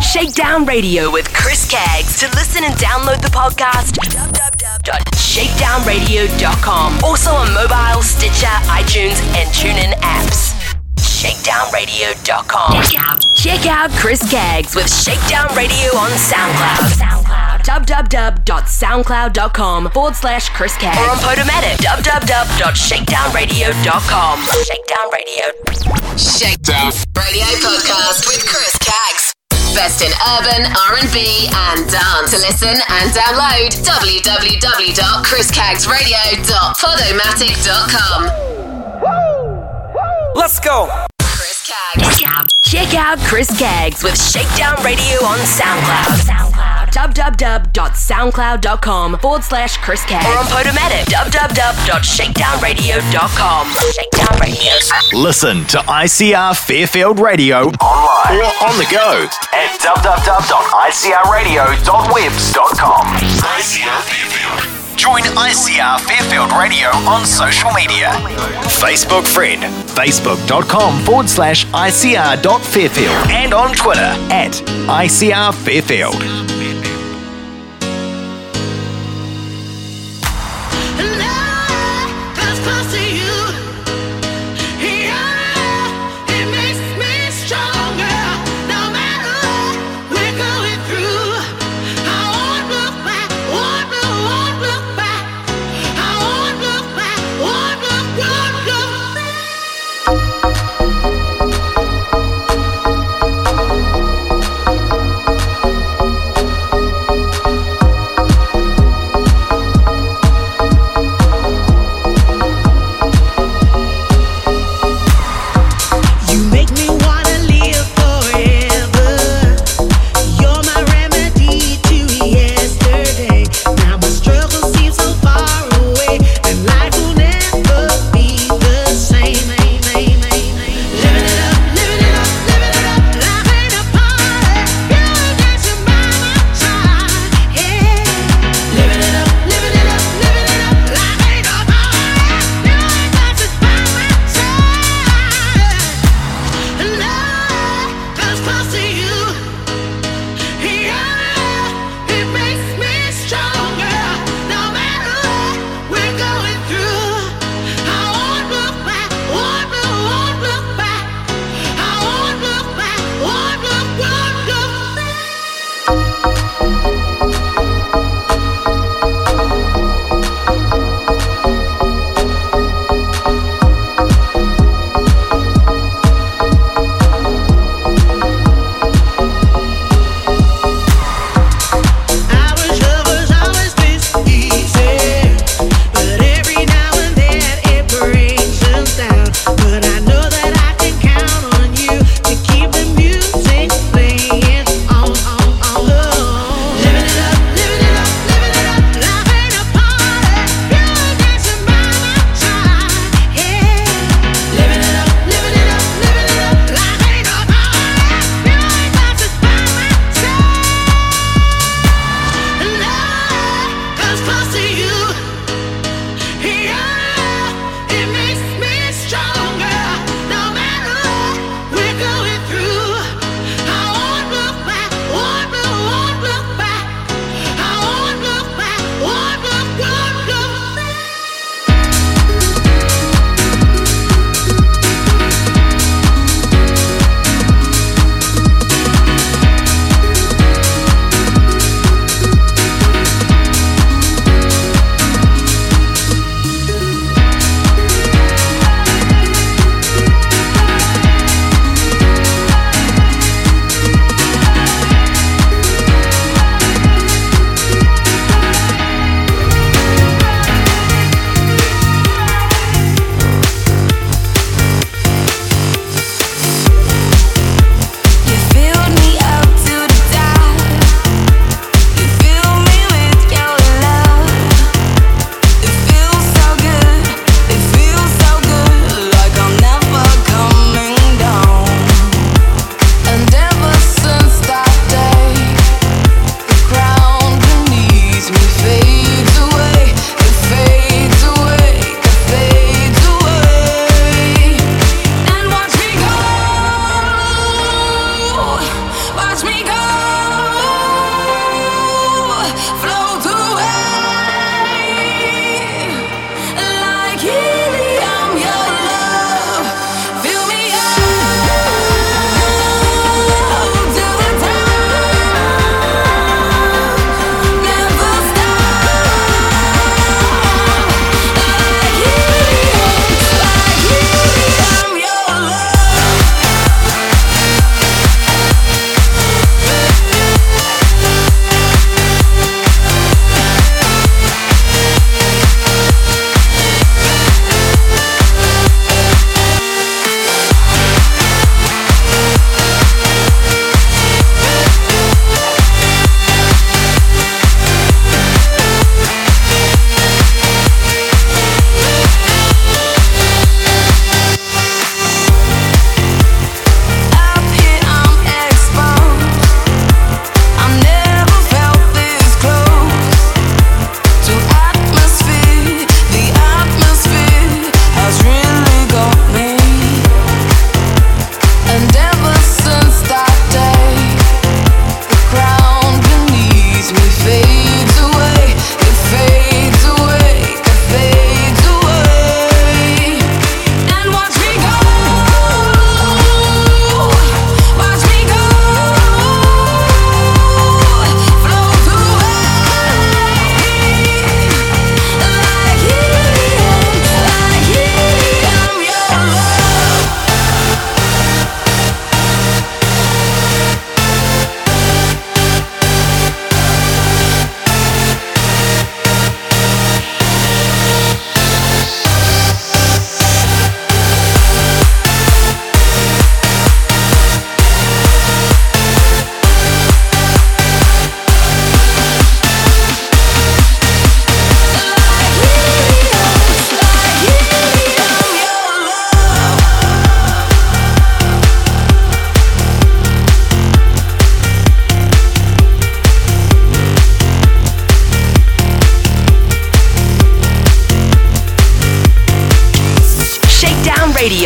Shakedown Radio with Chris Caggs. To listen and download the podcast, www.shakedownradio.com. Also on mobile, Stitcher, iTunes and TuneIn apps. ShakedownRadio.com. Check out Chris Caggs with Shakedown Radio on SoundCloud. www.soundcloud.com/Chris Caggs. Or on Podomatic. www.shakedownradio.com. Shakedown Radio. Shakedown Radio Podcast with Chris Caggs. Best in urban, R&B and dance. To listen and download, www.chriscaggsradio.podomatic.com. Let's go. Chris Caggs. Check out Chris Caggs with Shakedown Radio on SoundCloud. www.soundcloud.com/Chris Caggs. Or on Podomatic. www.shakedownradio.com. Shakedown Radio. Listen to ICR Fairfield Radio online or on the go at www.icrradio.webs.com. ICR Fairfield. Join ICR Fairfield Radio on social media. Facebook friend, facebook.com/ICR.Fairfield. And on Twitter @ICR Fairfield.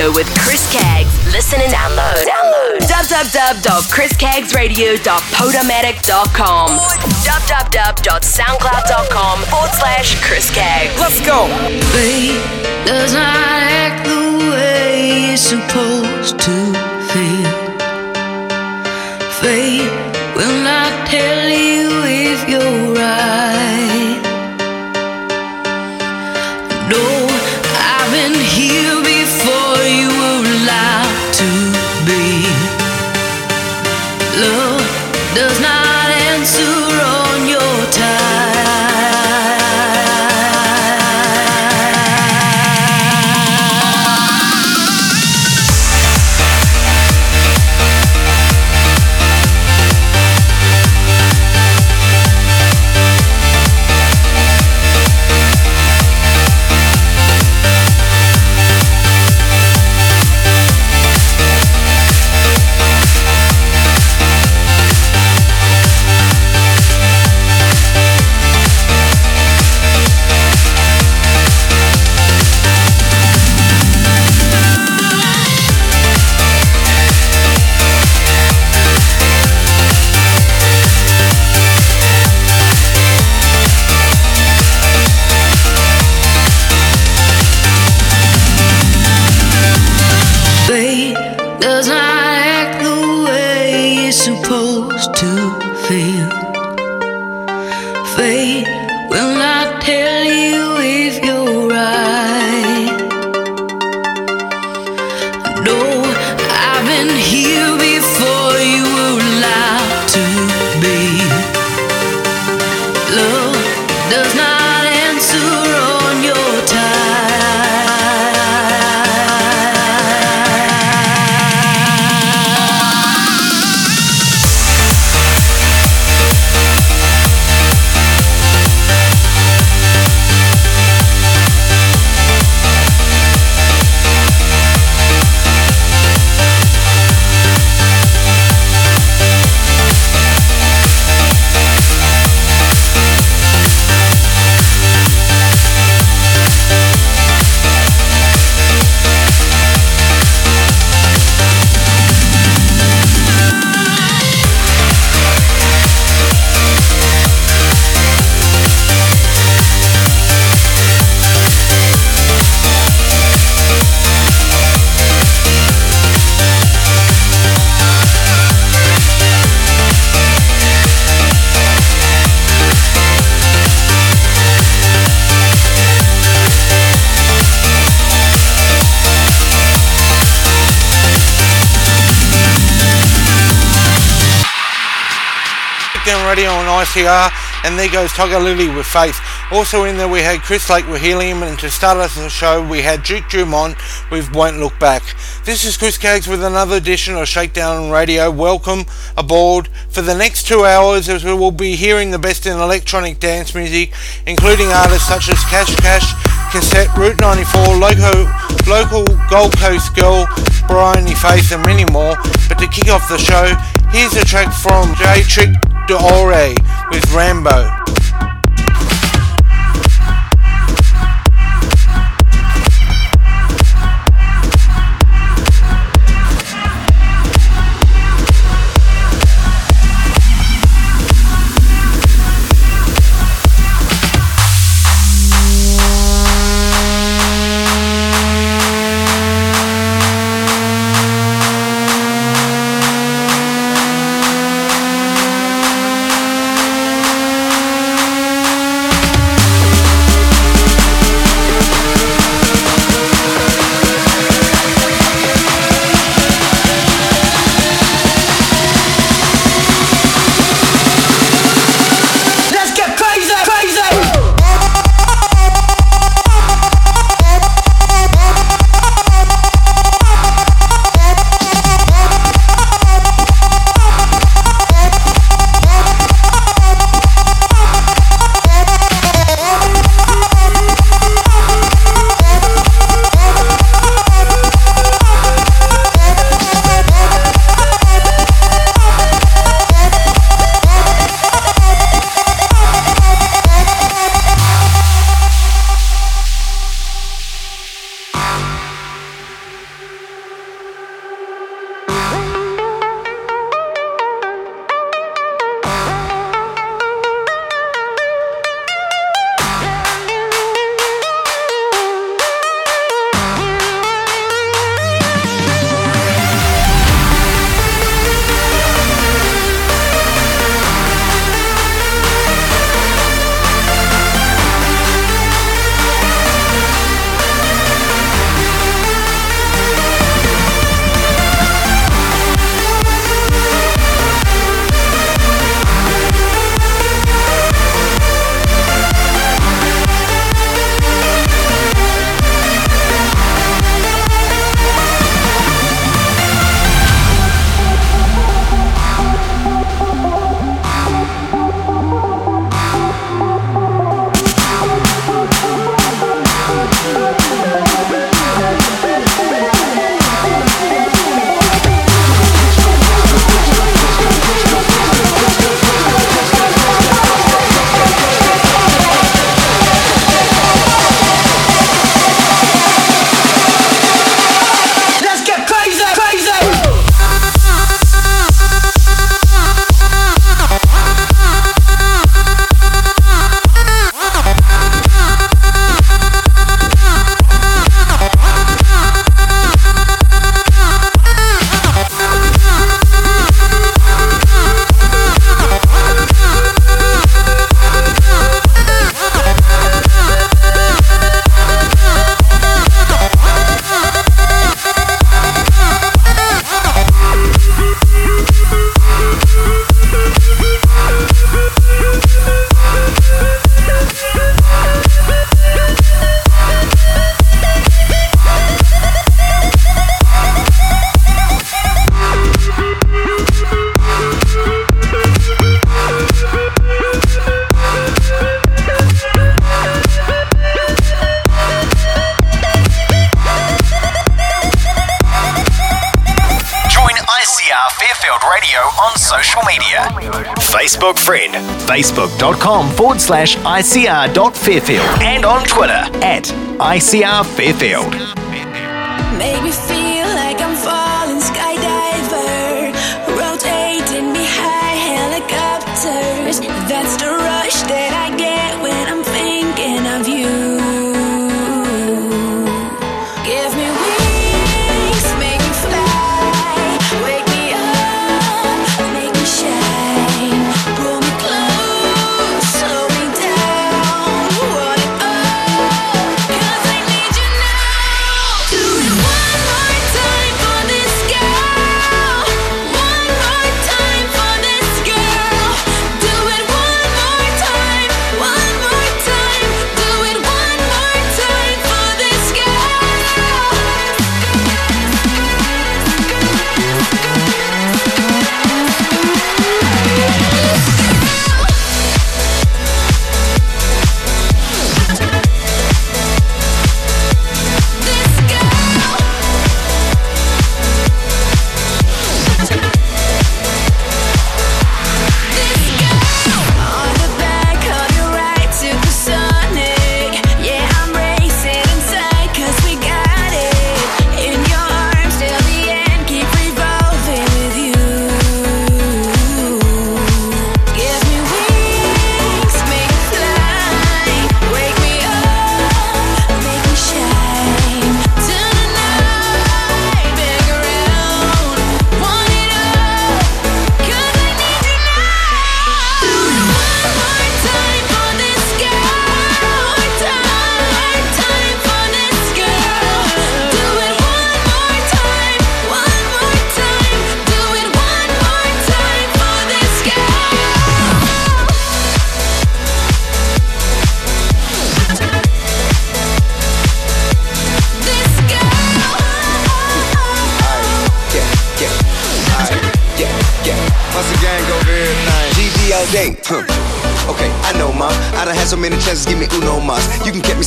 Radio with Chris Caggs. Listen and download. www.chriscaggsradio.podomatic.com or www.soundcloud.com/Chris Caggs. Let's go. Faith does not act the way it's supposed to feel. Faith will not tell you if you're right. No. Radio on ICR, and there goes Togga Lily with Faith. Also in there we had Chris Lake with Helium, and to start us the show we had Duke Dumont with Won't Look Back. This is Chris Caggs with another edition of Shakedown Radio. Welcome aboard for the next 2 hours, as we will be hearing the best in electronic dance music, including artists such as Cash Cash, Cassette, Route 94, local Gold Coast girl Bryony Faith, and many more. But to kick off the show, here's a track from Jay Trick, de Ore with Rambo. Fairfield Radio on social media. Facebook friend, facebook.com/ICR.Fairfield. And on Twitter @ICR Fairfield. Make me feel like I'm falling skydiver. Road 8 in me high helicopters. That's the rush that I get when I'm thinking of you.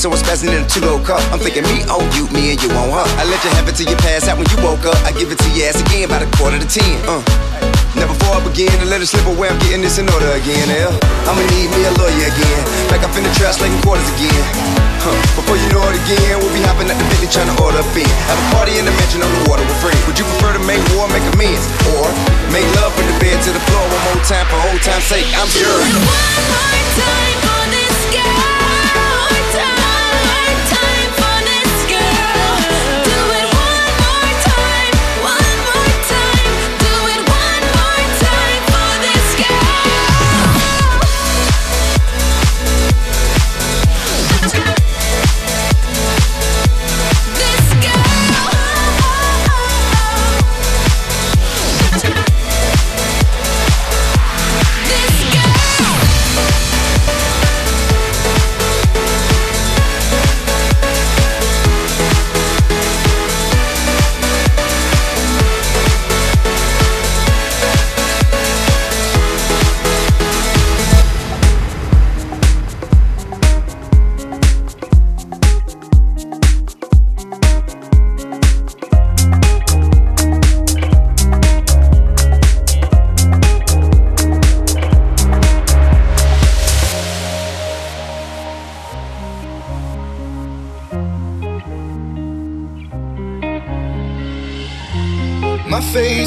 So it's passing in a 2-0 cup. I'm thinking me on you, me and you on her. I let you have it till you pass out when you woke up. I give it to your ass again by 9:45. Never before I begin to let it slip away. I'm getting this in order again. I'ma need me a lawyer again. Back up in the trash like in quarters again. Before you know it again, we'll be hopping at the Bentley trying to order a beer. Have a party in the mansion on the water with friends. Would you prefer to make war, make amends, or make love in the bed to the floor one more time for old time's sake? I'm sure. One more time for this girl.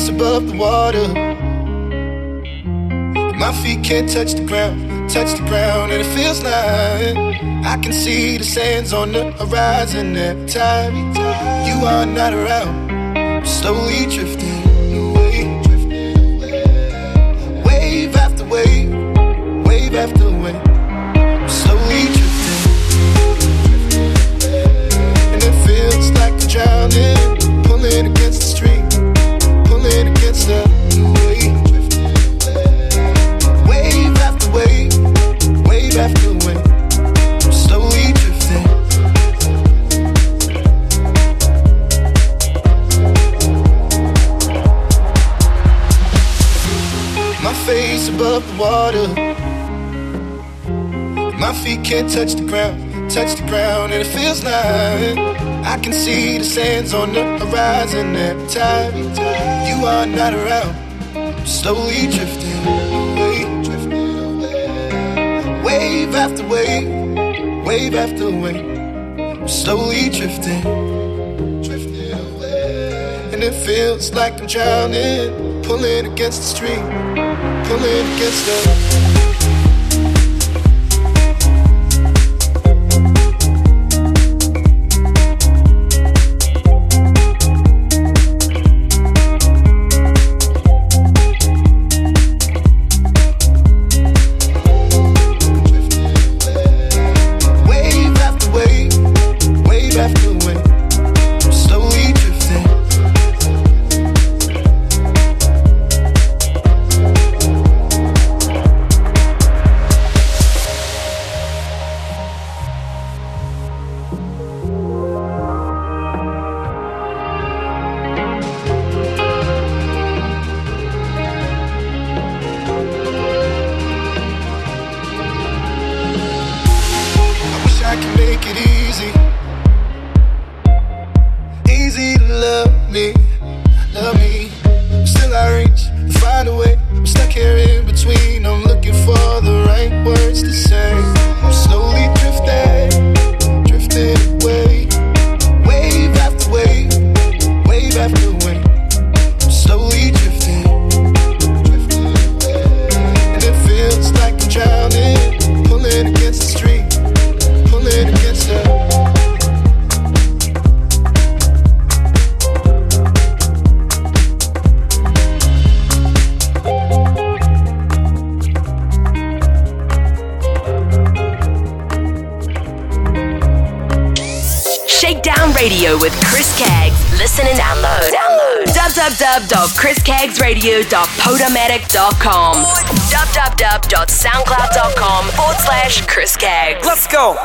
Above the water, my feet can't touch the ground, and it feels like I can see the sands on the horizon. Every time you are not around, I'm slowly drifting away, wave after wave, wave after wave, I'm slowly drifting, and it feels like I'm drowning, pulling against the stream. Against the wave, wave after wave, wave after wave, I'm slowly drifting. My face above the water, my feet can't touch the ground, and it feels like I can see the sands on the horizon every time you are not around. I'm slowly drifting away, drifting away. Wave after wave, wave after wave, slowly drifting, drifting away. And it feels like I'm drowning, pulling against the stream, pulling against the... www.chriscaggsradio.podomatic.com or www.soundcloud.com/Chris Caggs. Let's go!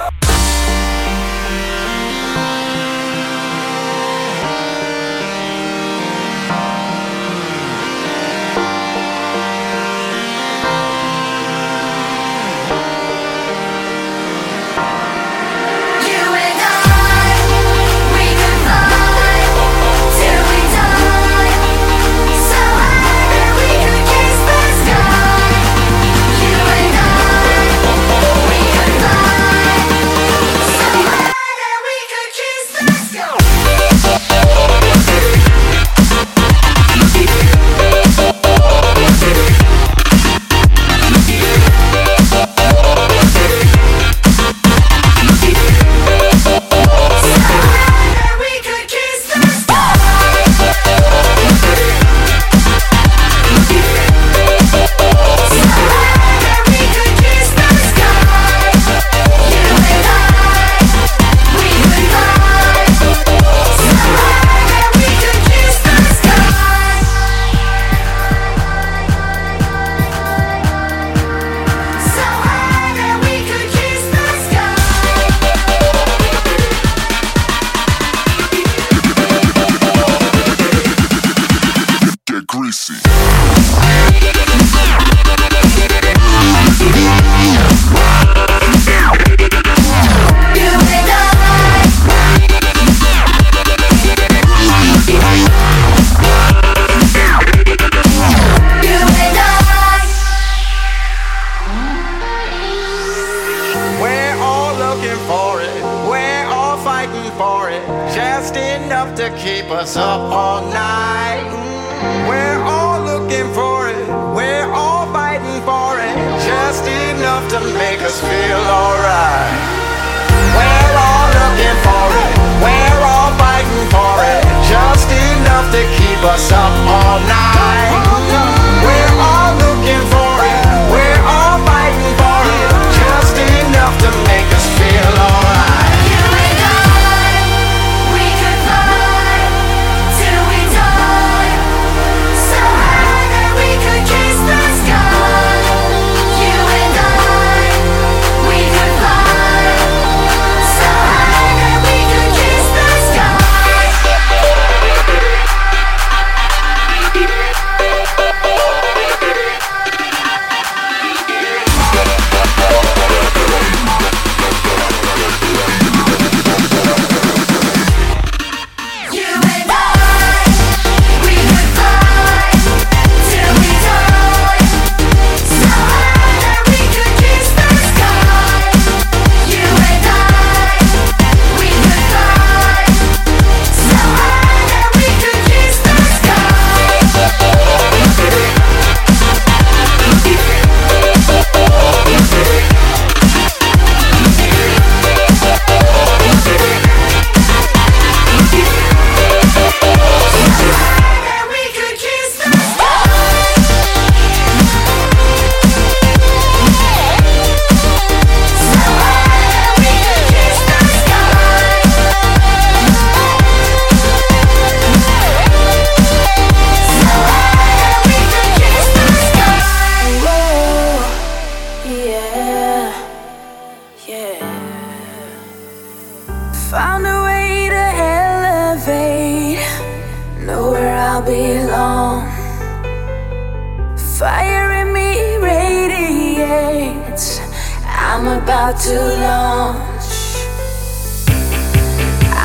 out to lunch.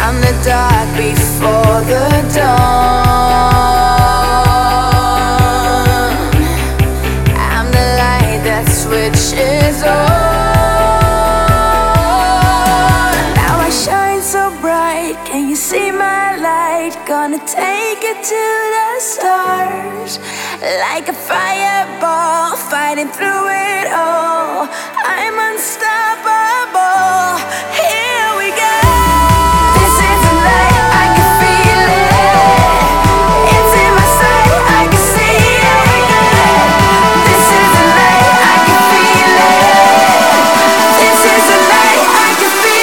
I'm the dark before the dawn. I'm the light that switches on. Now I shine so bright, can you see my light? Gonna take it to the stars, like a fireball, fighting through it all. I'm unstoppable. Here we go. This is the light, I can feel it. It's in my sight, I can see it. This is the light, I can feel it. This is the light, I can feel it.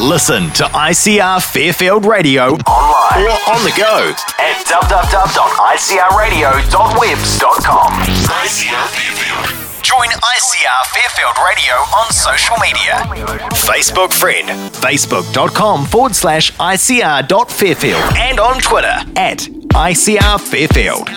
Listen to ICR Fairfield Radio online or on the go at www.icrradio.webs.com. ICR Fairfield. Join ICR Fairfield Radio on social media. Facebook friend, facebook.com/ICR.Fairfield. And on Twitter at ICR Fairfield. Bye.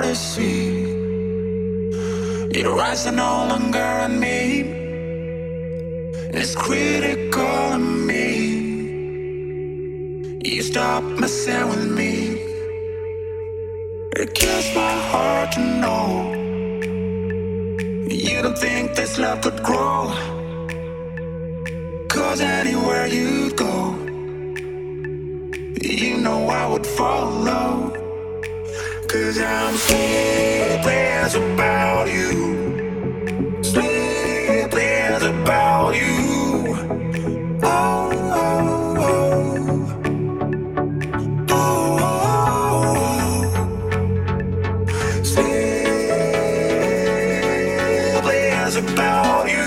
hard to see. It rides no longer on me. It's critical on me. You stop messing with me. It kills my heart to know. You don't think this love could grow. Cause anywhere you go, you know I would follow. Cause I'm sleepless about you. Sleepless about you. Oh, oh, oh. Oh, oh, oh. Sleepless about you.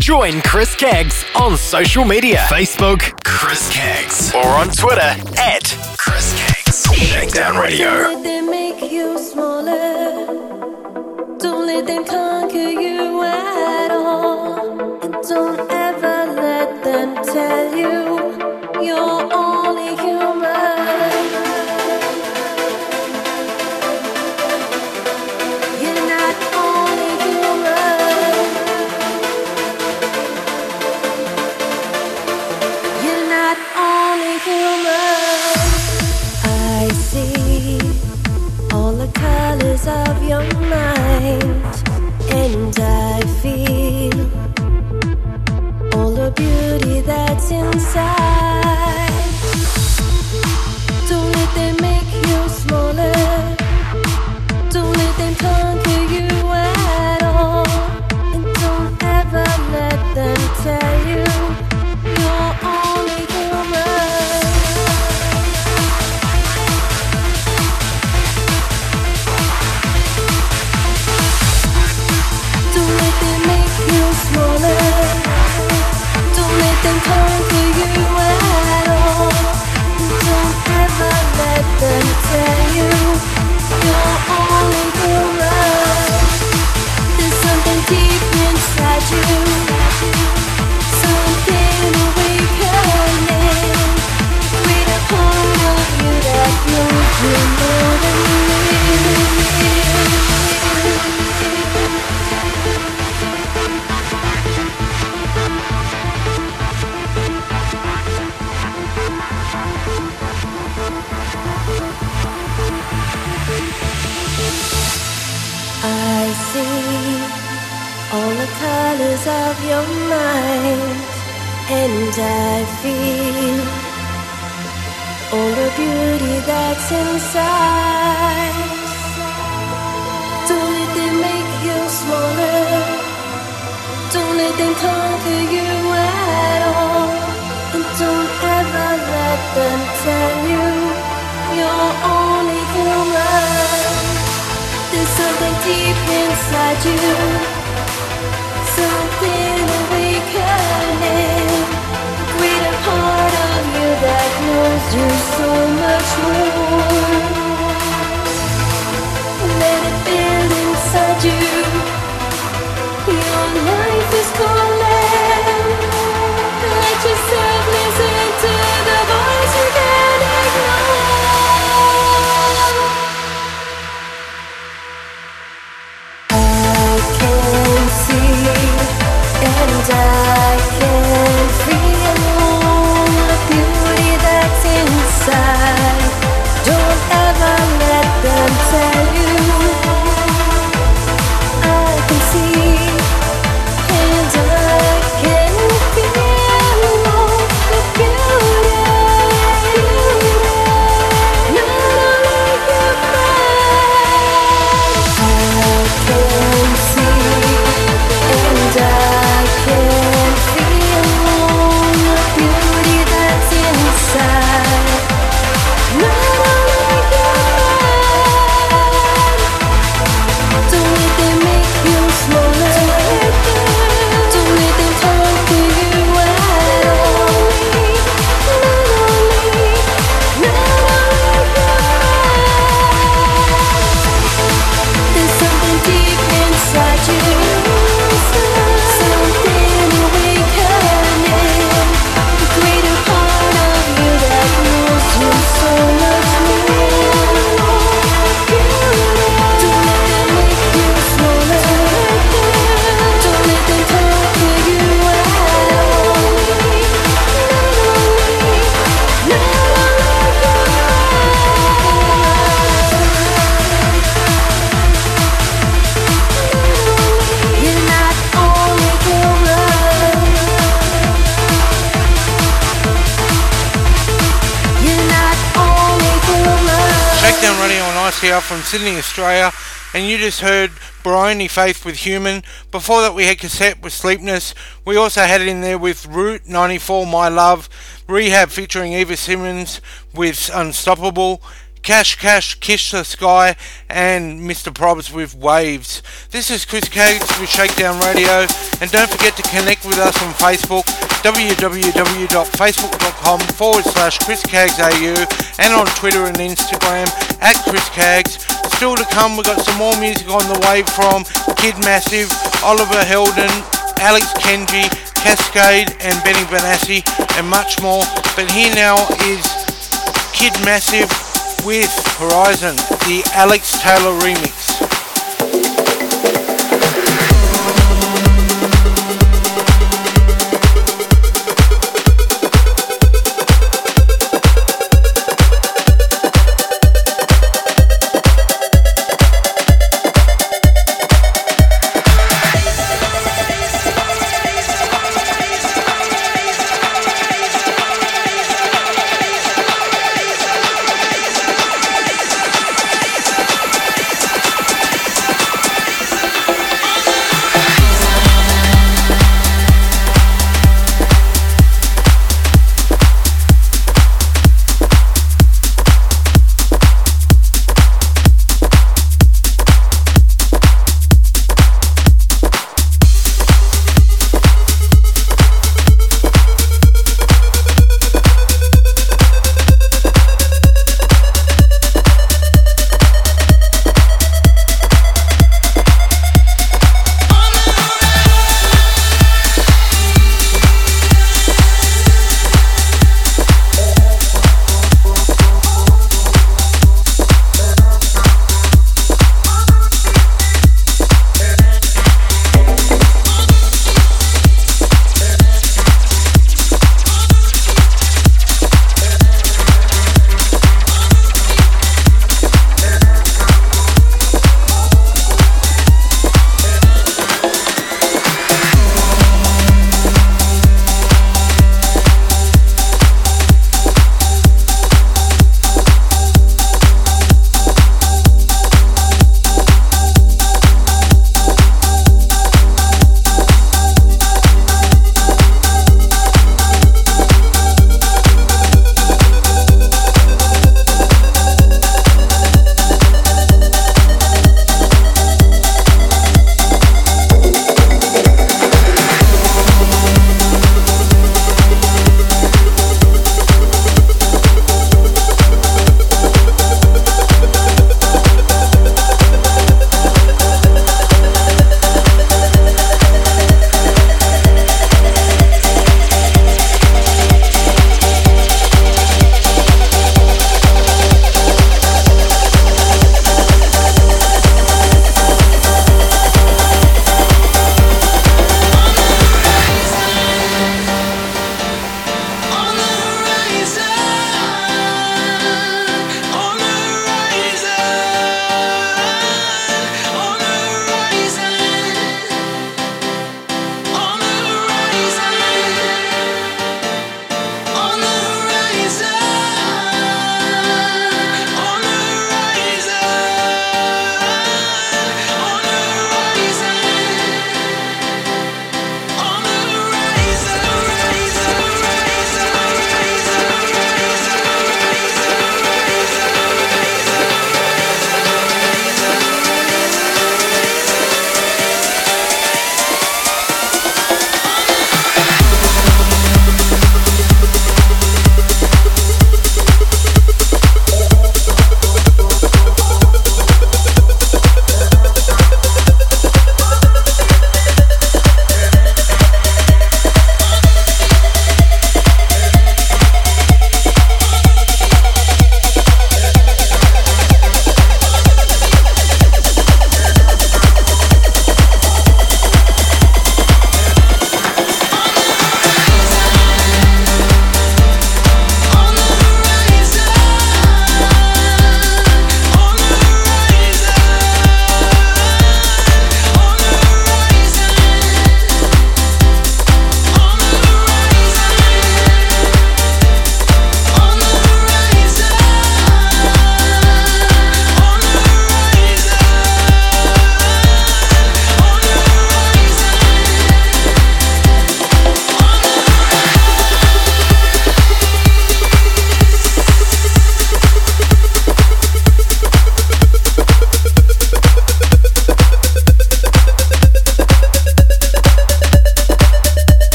Join Chris Caggs on social media. Facebook, Chris Caggs. Or on Twitter, at Chris Caggs. Shakedown Radio. Don't let them make you smaller. Don't let them conquer you at all. And don't ever let them tell you you're only human. I see From Sydney, Australia, and you just heard Bryony Faith with Human. Before that we had Cassette with Sleepness. We also had it in there with Route 94, My Love, Rehab featuring Eva Simmons with Unstoppable, Cash Cash, Kiss the Sky, and Mr. Probs with Waves. This is Chris Caggs with Shakedown Radio, and don't forget to connect with us on Facebook, www.facebook.com/ChrisCaggsAU, and on Twitter and Instagram @ChrisCaggs. Still to come, we've got some more music on the way from Kid Massive, Oliver Heldens, Alex Kenji, Cascade, and Benny Vanassi, and much more. But here now is Kid Massive with Horizon, the Alex Taylor remix.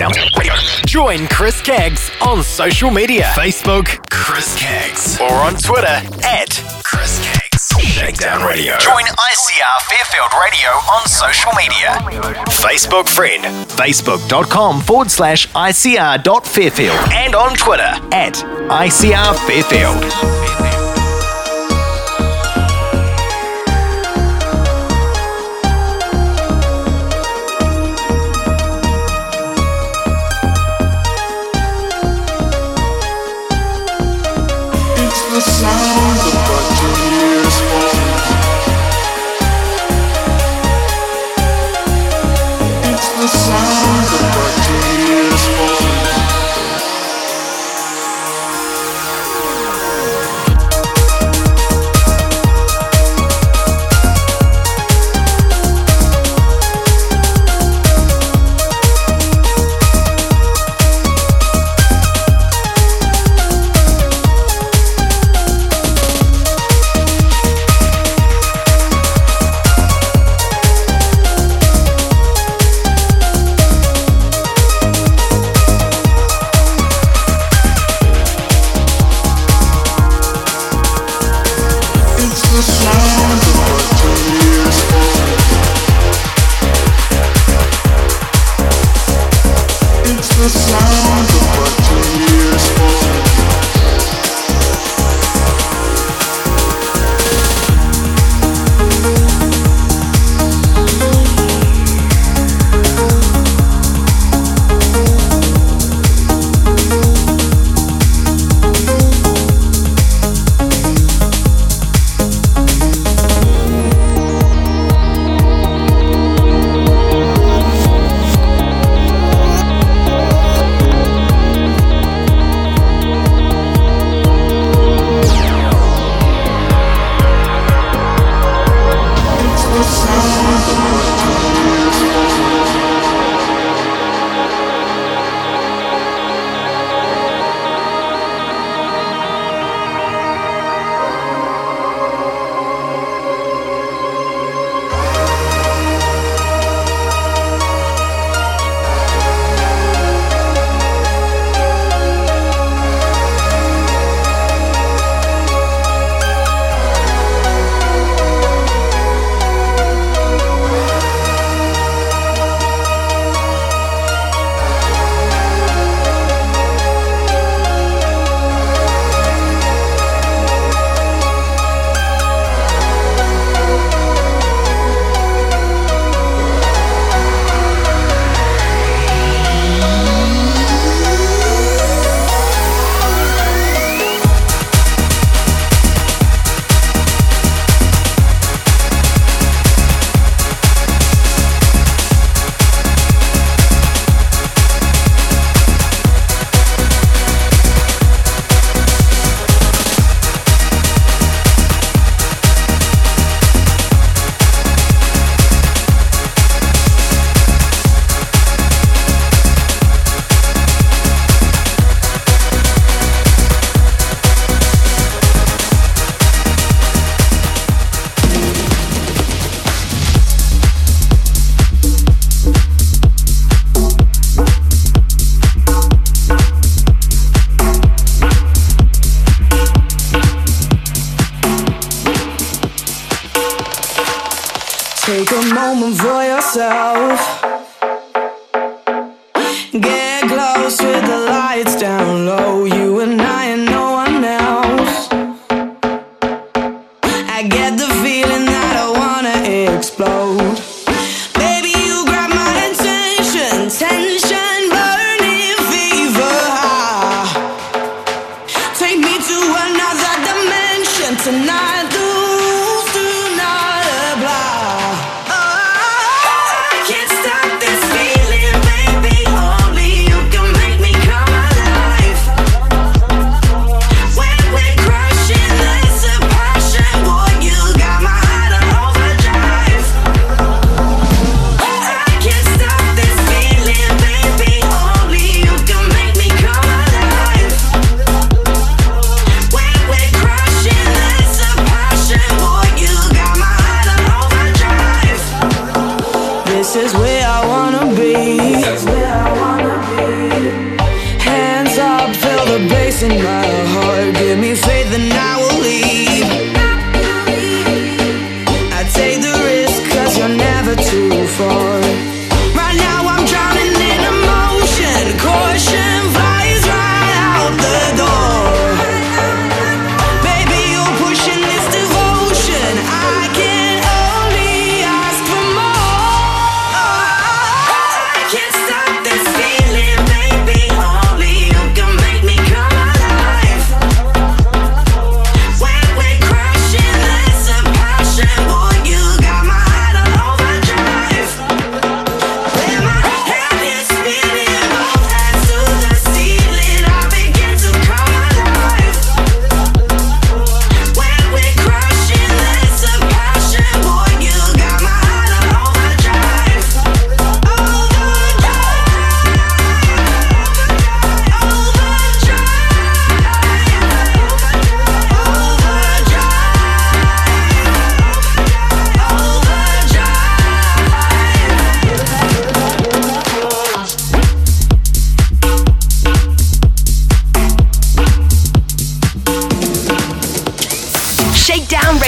Shakedown Radio. Join Chris Caggs on social media. Facebook, Chris Caggs. Or on Twitter, at Chris Caggs. Shakedown Radio. Join ICR Fairfield Radio on social media. Facebook friend. Facebook.com/ICR.Fairfield. And on Twitter, at ICR Fairfield.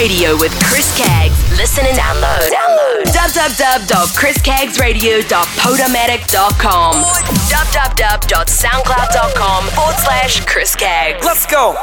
Radio with Chris Caggs. Listen and download. www.chriscaggsradio.podomatic.com or www.soundcloud.com/Chris Caggs. Let's go.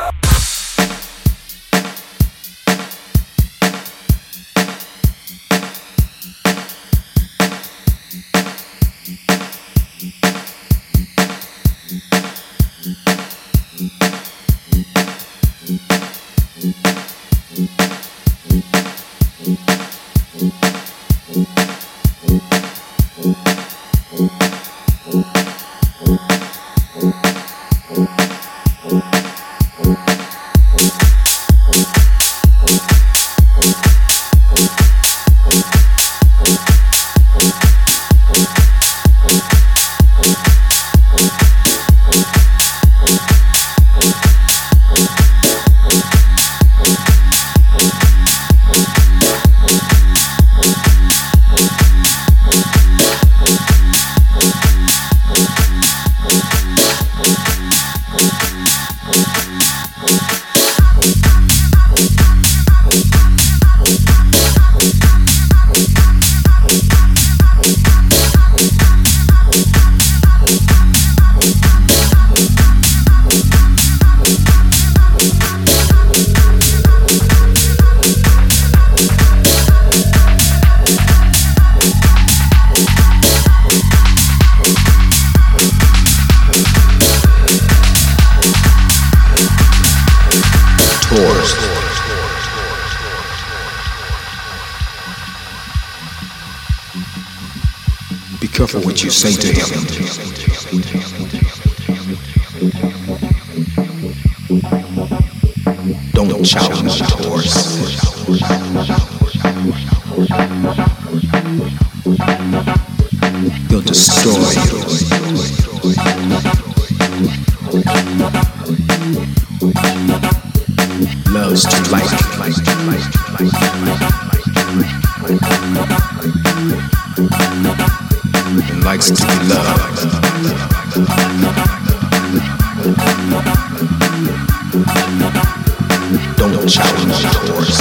Say to him. Don't challenge the horse. He'll destroy you. Loves to like. And likes to be loved. Don't challenge the horse.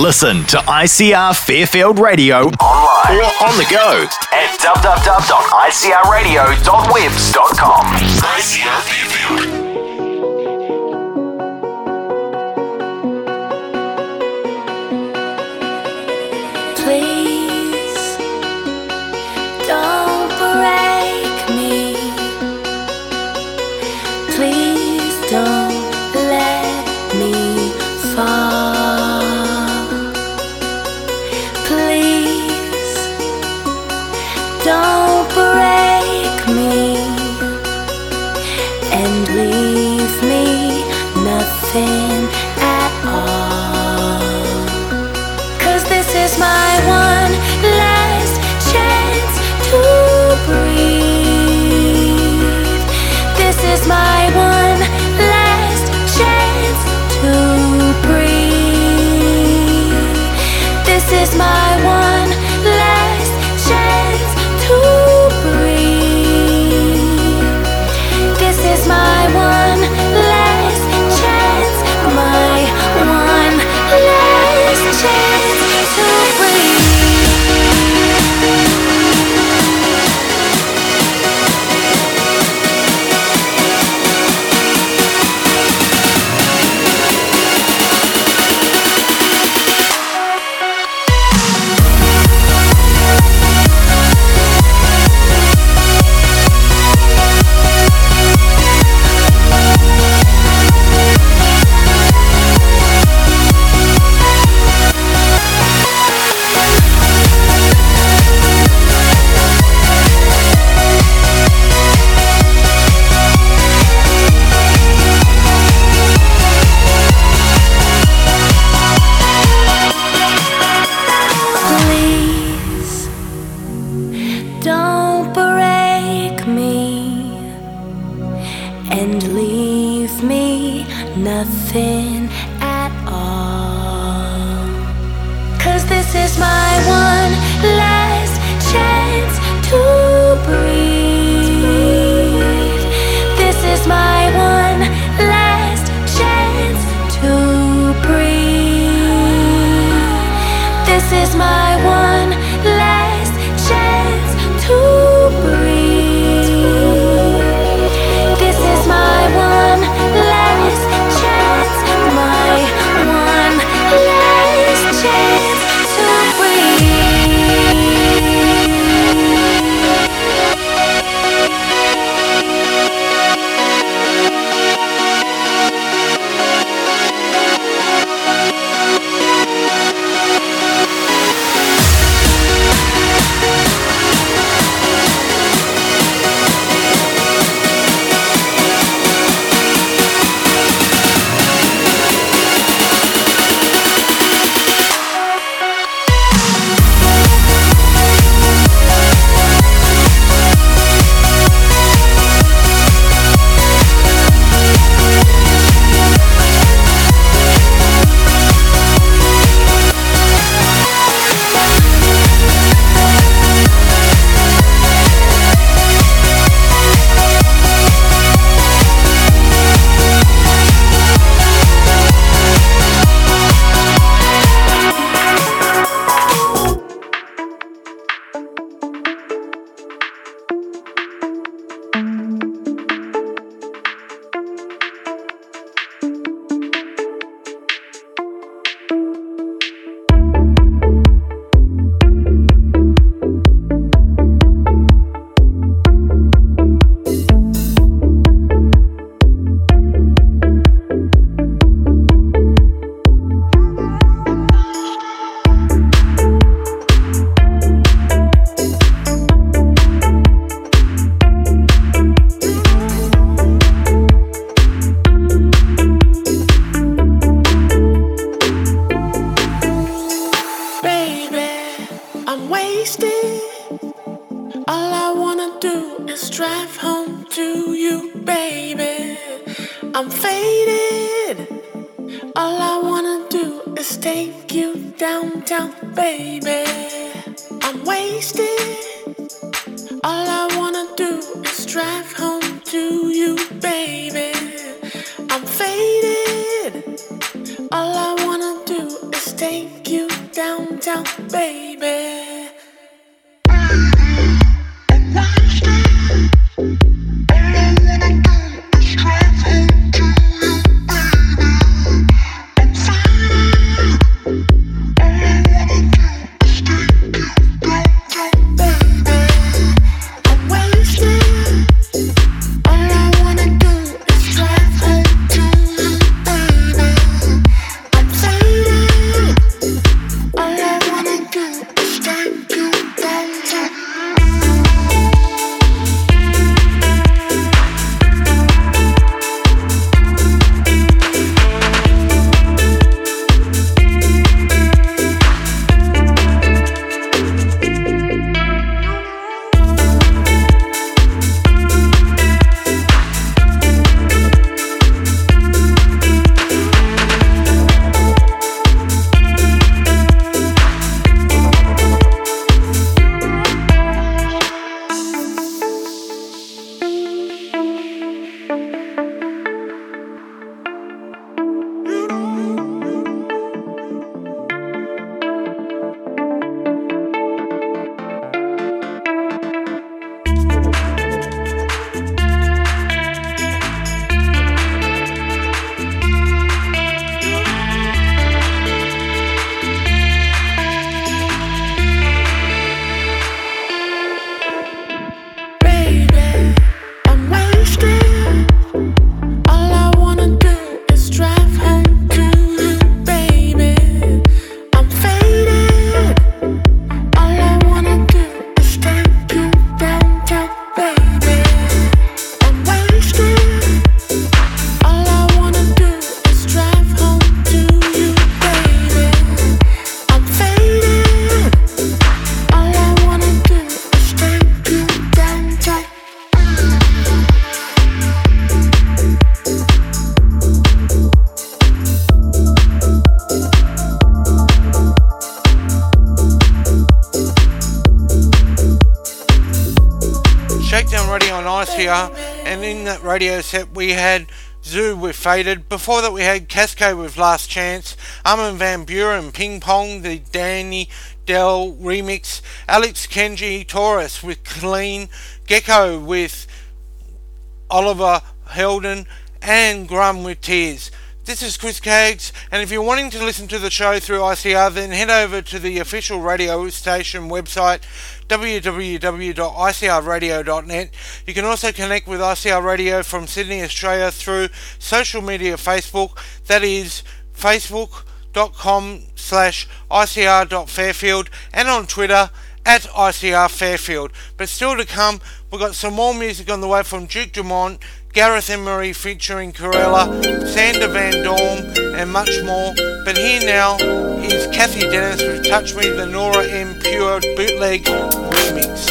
Listen to ICR Fairfield Radio online or on the go at www.icrradio.webs.com. ICR Fairfield. My one last chance to Don't break me and leave me nothing at all. 'Cause this is my one last chance to breathe. This is my one last chance to breathe. This is my one last chance to breathe. This is my one last chance, my one last chance to breathe. Baby. Shakedown Radio on ICR, and in that radio set we had Zoo with Faded. Before that we had Casco with Last Chance, Armin van Buuren, Ping Pong, the Danny Dell remix, Alex Kenji, Taurus with Clean, Gecko with Oliver Heldens, and Grum with Tears. This is Chris Caggs, and if you're wanting to listen to the show through ICR, then head over to the official radio station website, www.icrradio.net. You can also connect with ICR Radio from Sydney, Australia through social media Facebook. That is facebook.com/ICR.Fairfield, and on Twitter at ICR Fairfield. But still to come, we've got some more music on the way from Duke Dumont, Gareth Emery featuring Corella, Sander van Doorn, and much more. But here now is Kathy Dennis with Touch Me, the Nora M. Pure bootleg remix.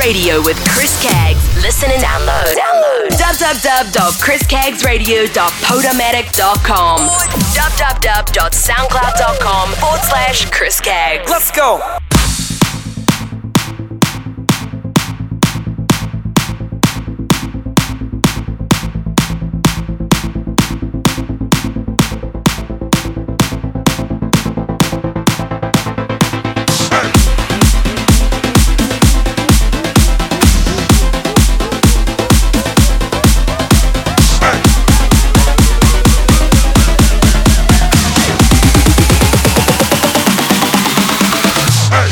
Radio with Chris Caggs. Listen and download. www.chriscaggsradio.podomatic.com or www.soundcloud.com/Chris Caggs. Let's go. Hey!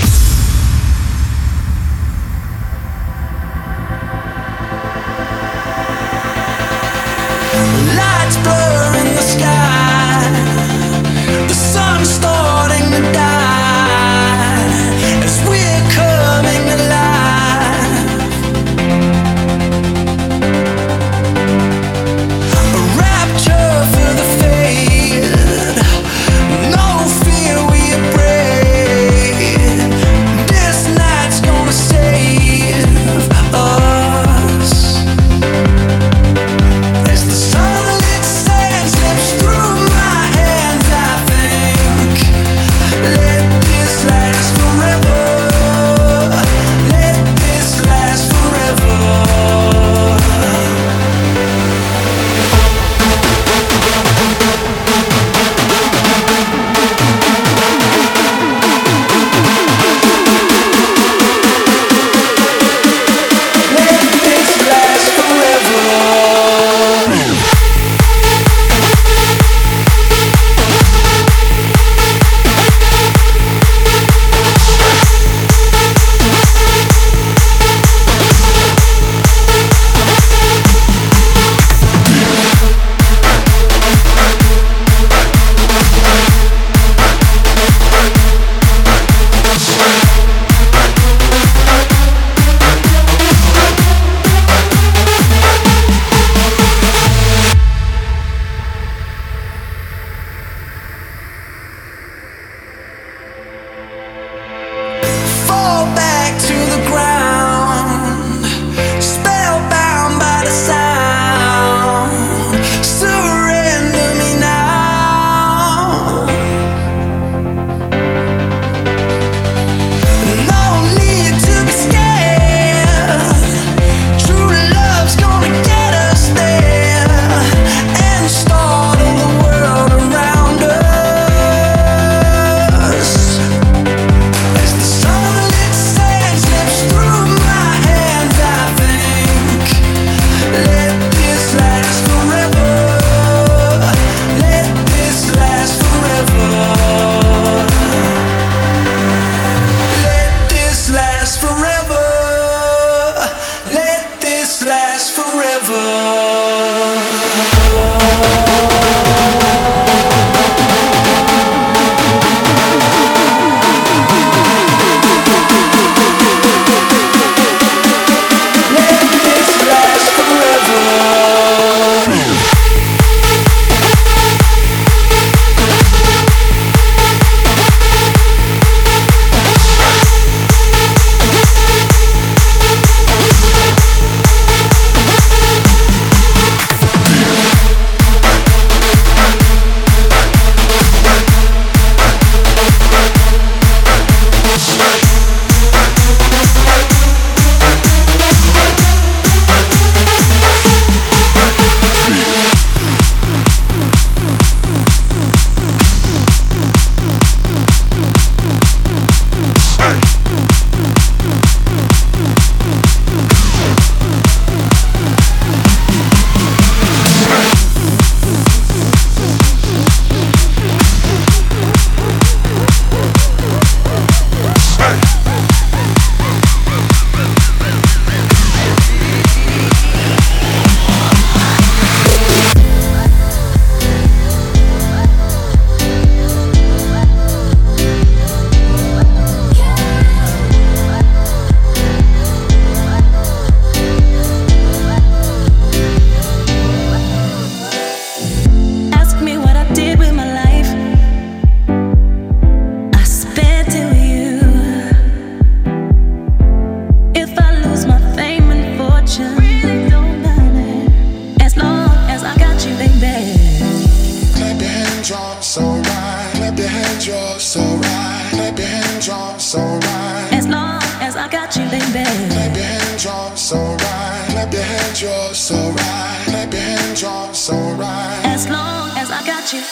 so right. Clap your hands, you're so right. Clap your hands, you're so right. As long as I got you.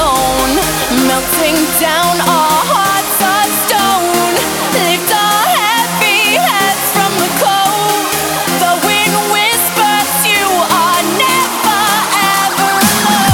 alone, melting down our hearts of stone. Lift our heavy heads from the cold. The wind whispers you are never ever alone.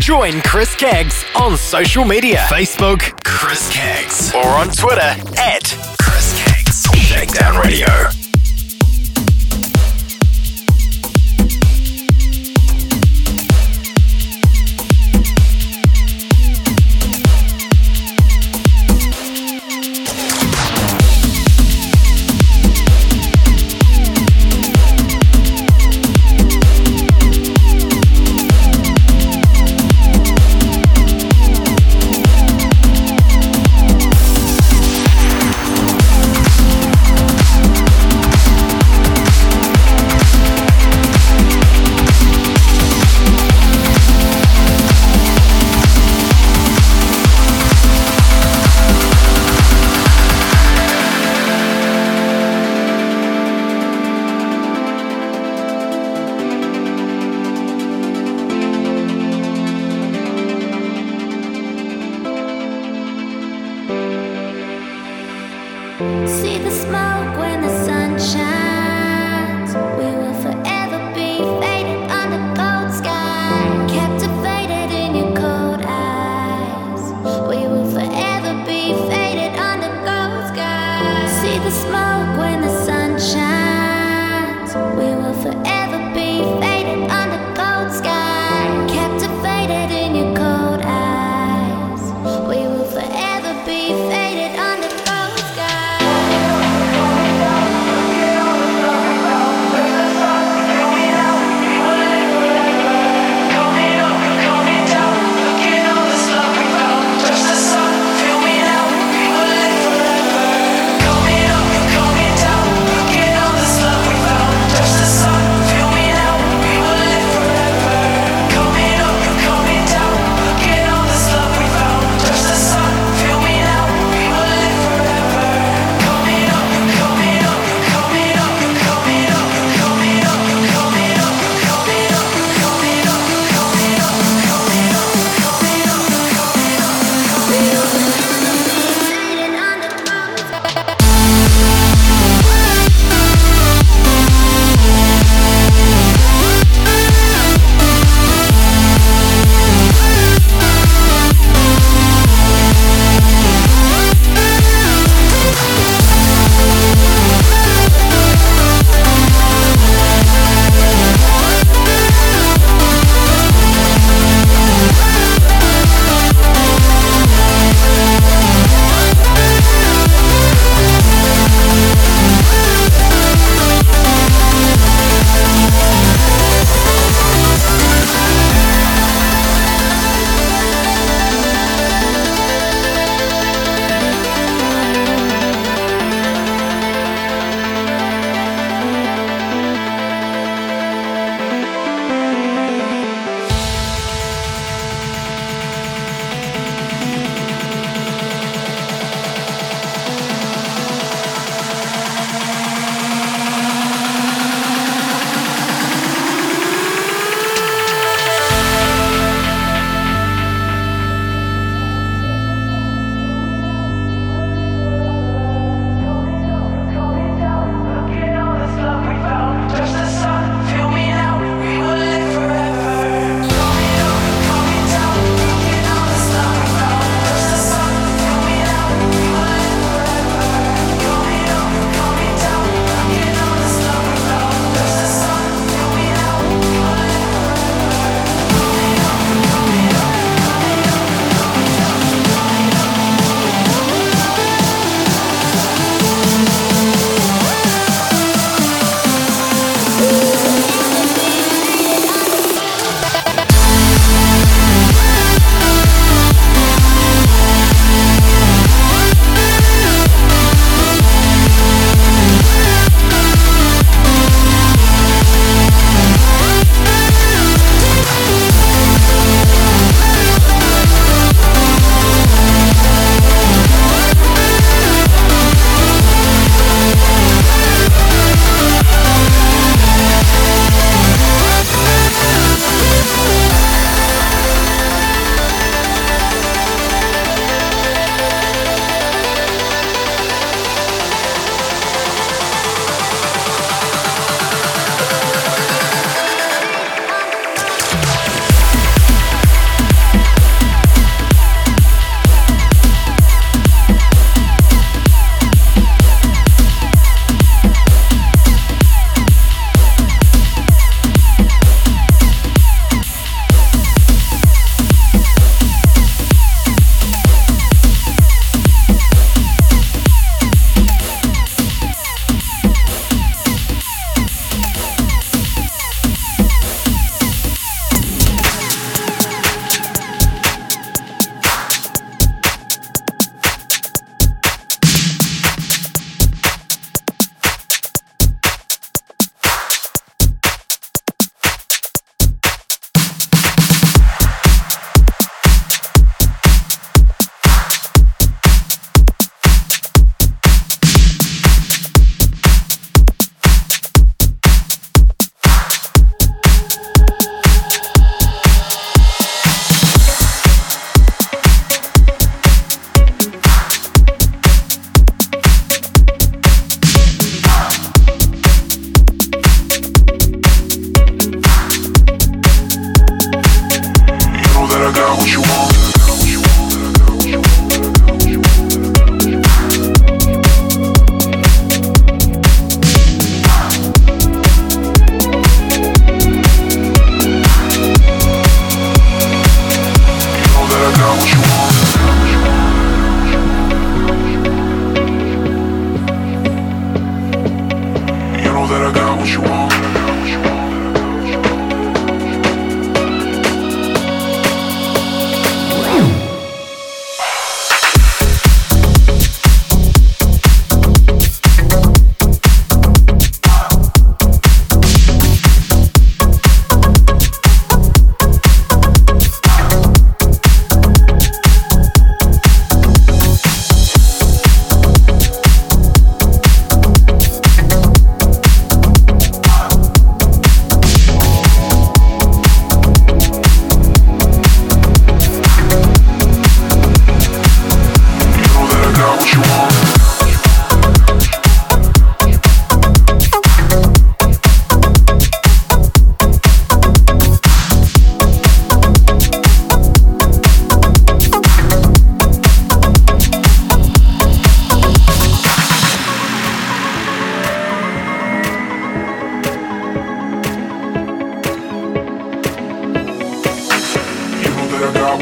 Join Chris Caggs on social media. Facebook, Chris Caggs. Or on Twitter, at Chris Caggs. Shakedown Radio.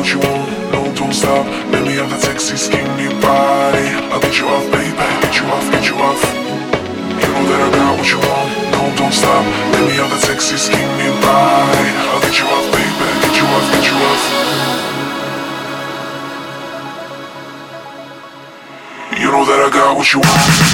what you want, no, don't stop. Let me have the sexy, skinny body. I'll get you off, baby, get you off, get you off. You know that I got what you want, no, don't stop. Let me have the sexy, skinny body. I'll get you off, baby, get you off, get you off. You know that I got what you want.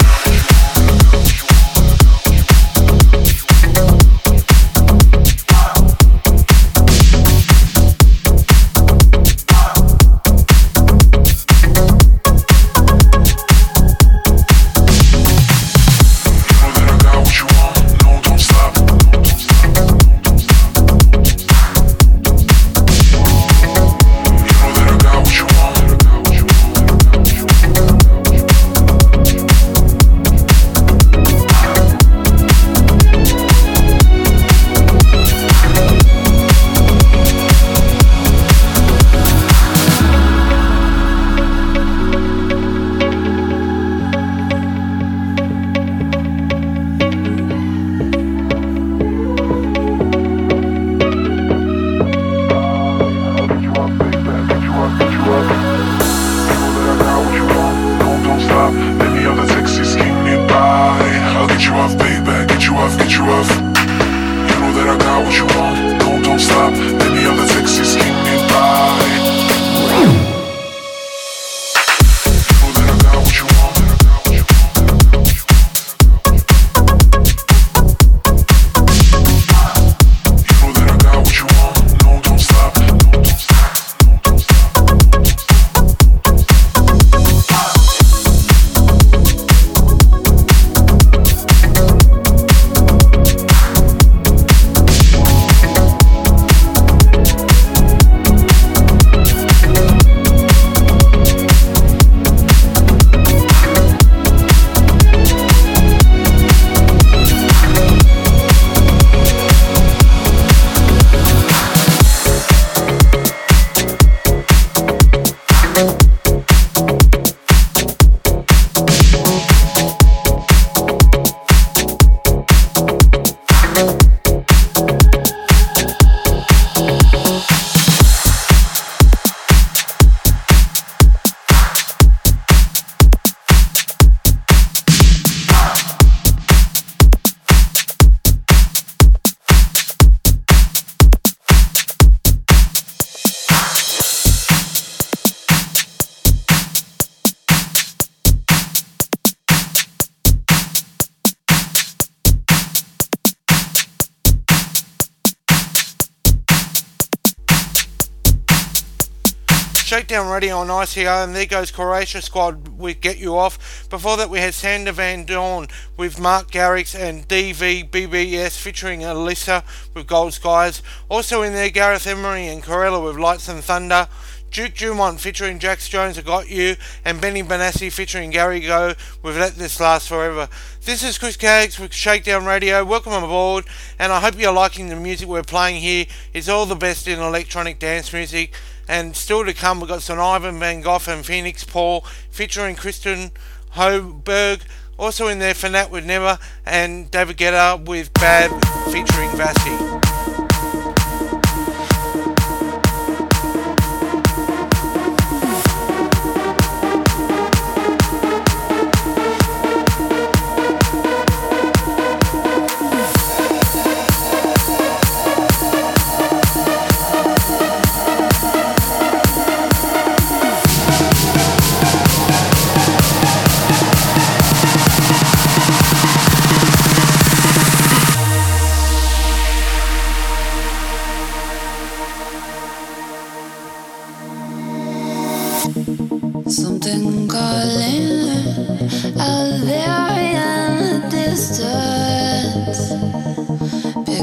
Shakedown Radio on ICR, and there goes Croatia Squad with Get You Off. Before that we had Sander van Doorn with Mark Garrix and DVBBS featuring Alyssa with Gold Skies. Also in there Gareth Emery and Corella with Lights and Thunder. Duke Dumont featuring Jax Jones, I Got You, and Benny Vanassi featuring Gary Go with Let This Last Forever. This is Chris Caggs with Shakedown Radio. Welcome aboard, and I hope you're liking the music we're playing here. It's all the best in electronic dance music. And still to come, we've got St. Ivan Van Gogh and Phoenix Paul featuring Kristen Hoberg. Also in there, Fanat with Never and David Guetta with Bab featuring Vassie.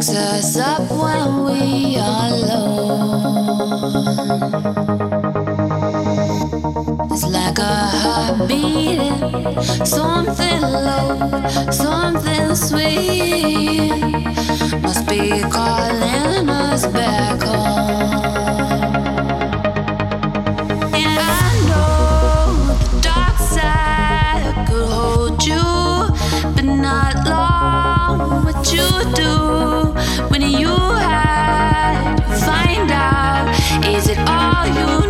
Us up when we are alone. It's like a heart beating, something low, something sweet must be calling us back home. And I know the dark side could hold you, but not long. What you do when you hide, find out, is it all you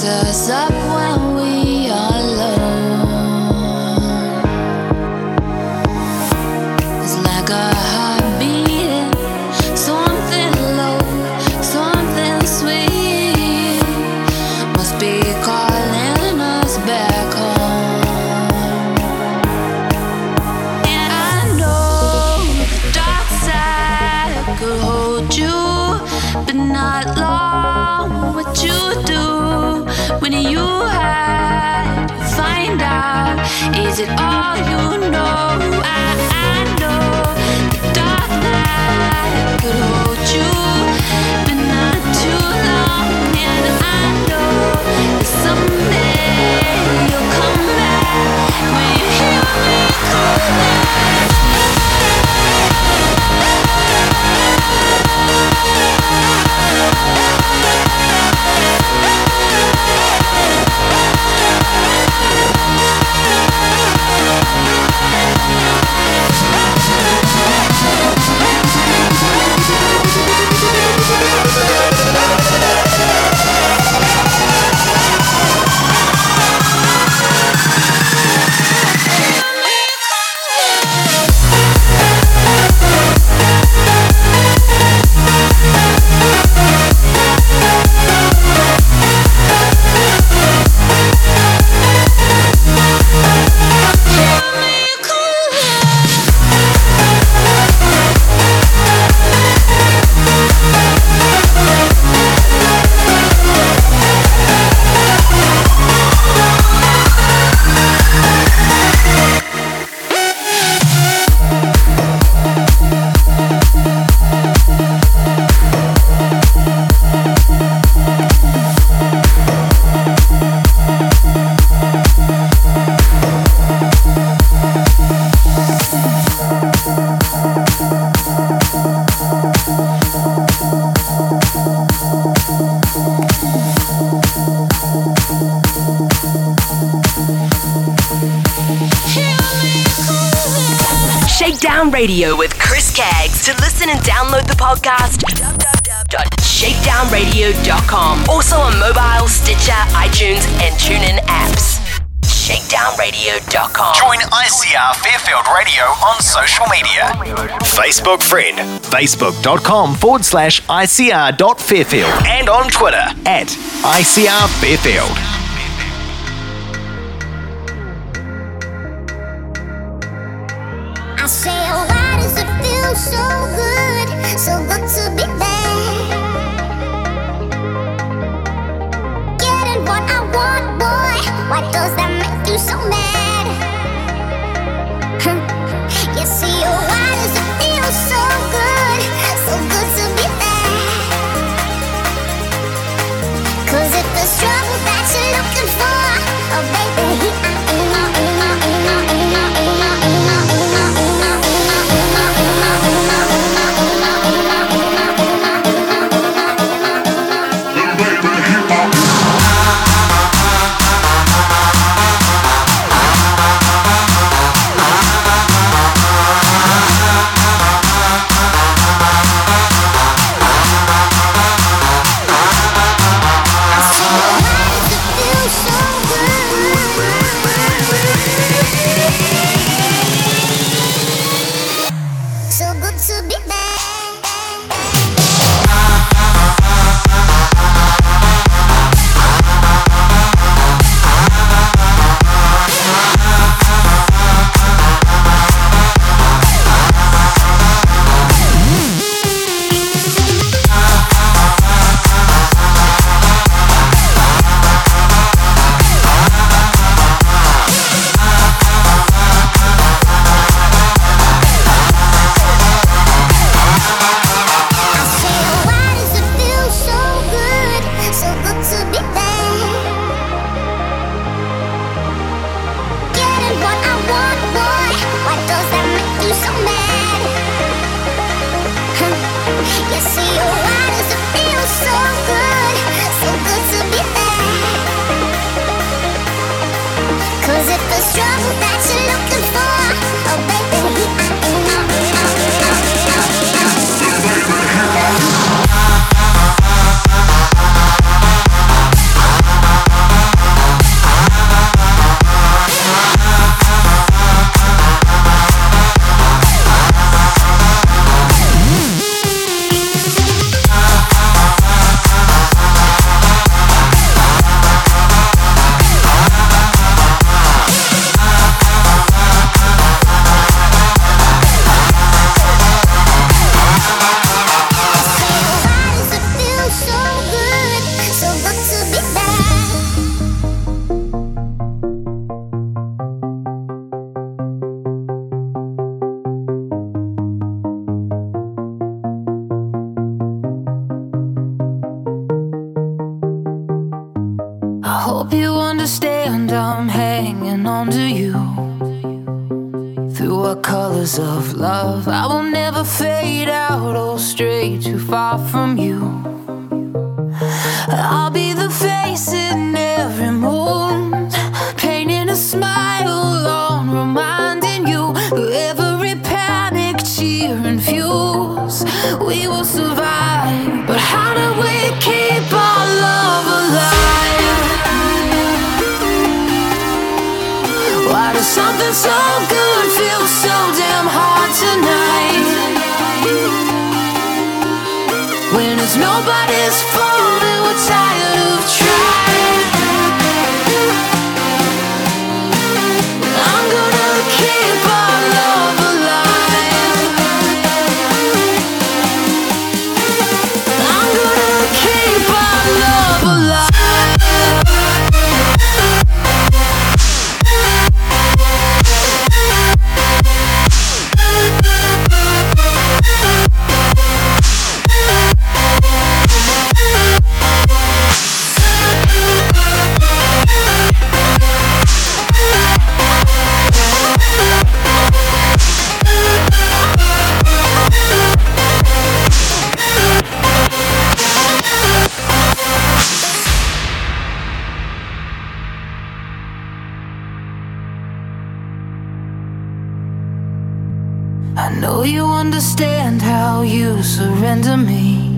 picks us up when we are alone. It's like a heart beating, something low, something sweet, must be calling us back home. And I know the dark side could hold you, but not long. What you do when you hide, you find out. Is it all you know? I know the dark night could hold you, but not too long. And I know that someday you'll come back when you hear me calling. Radio with Chris Caggs. To listen and download the podcast, www.shakedownradio.com. Also on mobile, Stitcher, iTunes, and TuneIn apps. Shakedownradio.com. Join ICR Fairfield Radio on social media. Facebook friend, facebook.com/ICR.Fairfield. And on Twitter, @ICR Fairfield. So good, so good to be there. Getting what I want, boy. Why does that make you so mad? You see, oh, why does it feel so good to be there? 'Cause if it's trouble that you're looking for, oh baby, here I am. I hope you understand I'm hanging on to you. Through our colors of love, I will never fade out or stray too far from you. I'll be the face in every moon, painting a smile on, reminding you every panic, cheer and fuse. We will survive, but how do we keep our love alive? Why does something so good feel so damn hard tonight? When it's nobody's fault and we're tired of trying. I'm gonna keep our love alive. I'm gonna keep our love alive. You understand how you surrender me.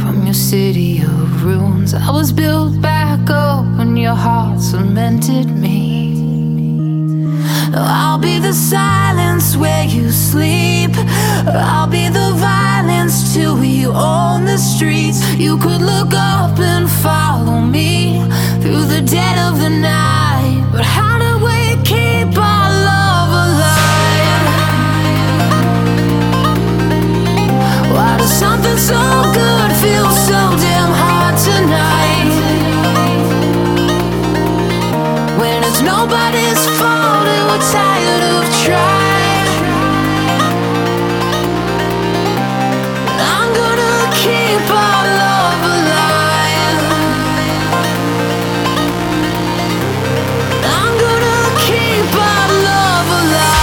From your city of ruins, I was built back up and your heart cemented me. I'll be the silence where you sleep. I'll be the violence till we own the streets. You could look up and follow me through the dead of the night. But how do we keep our love alive? Why does something so good feel so damn hard tonight? When it's nobody's fault and we're tired of trying. I'm gonna keep our love alive. I'm gonna keep our love alive.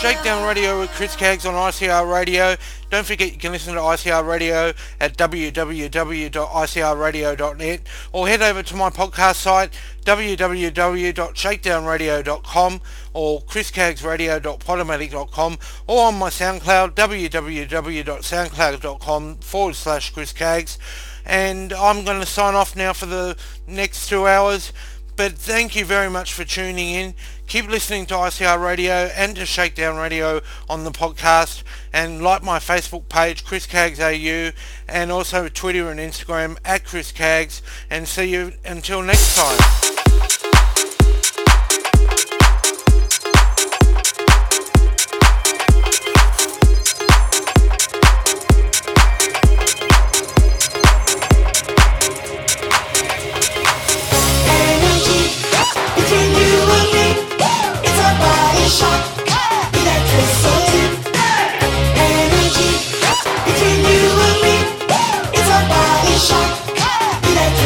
Shakedown Radio with Chris Caggs on ICR Radio. Don't forget you can listen to ICR Radio at www.icrradio.net or head over to my podcast site www.shakedownradio.com or chriscaggsradio.podomatic.com or on my SoundCloud www.soundcloud.com/Chris Caggs. And I'm going to sign off now for the next 2 hours. But thank you very much for tuning in. Keep listening to ICR Radio and to Shakedown Radio on the podcast. And like my Facebook page, Chris Caggs AU, and also Twitter and Instagram at Chris Caggs. And see you until next time. Energy between you and me, it's a body shot.